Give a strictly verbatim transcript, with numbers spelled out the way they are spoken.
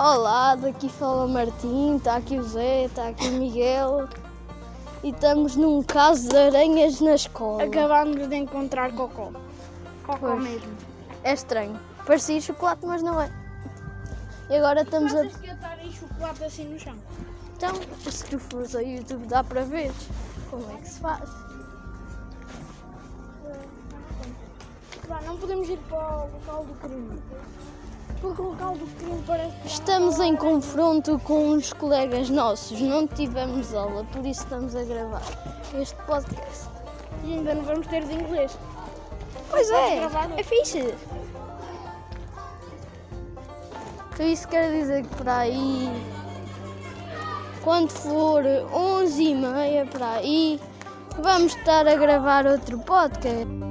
Olá, daqui fala o Martim, está aqui o Zé, está aqui o Miguel e estamos num caso de aranhas na escola. Acabámos de encontrar Cocó. Cocó mesmo. É estranho. Parecia chocolate, mas não é. E agora e estamos a... que atarem chocolate assim no chão? Então, se tu fores ao YouTube dá para ver como é que se faz. Não podemos ir para o local do crime. Porque o local do crime parece... Estamos em confronto com uns colegas nossos. Não tivemos aula, por isso estamos a gravar este podcast. E ainda não vamos ter de inglês. Pois é, é fixe. Então isso quer dizer que para aí, quando for onze e meia para aí, vamos estar a gravar outro podcast.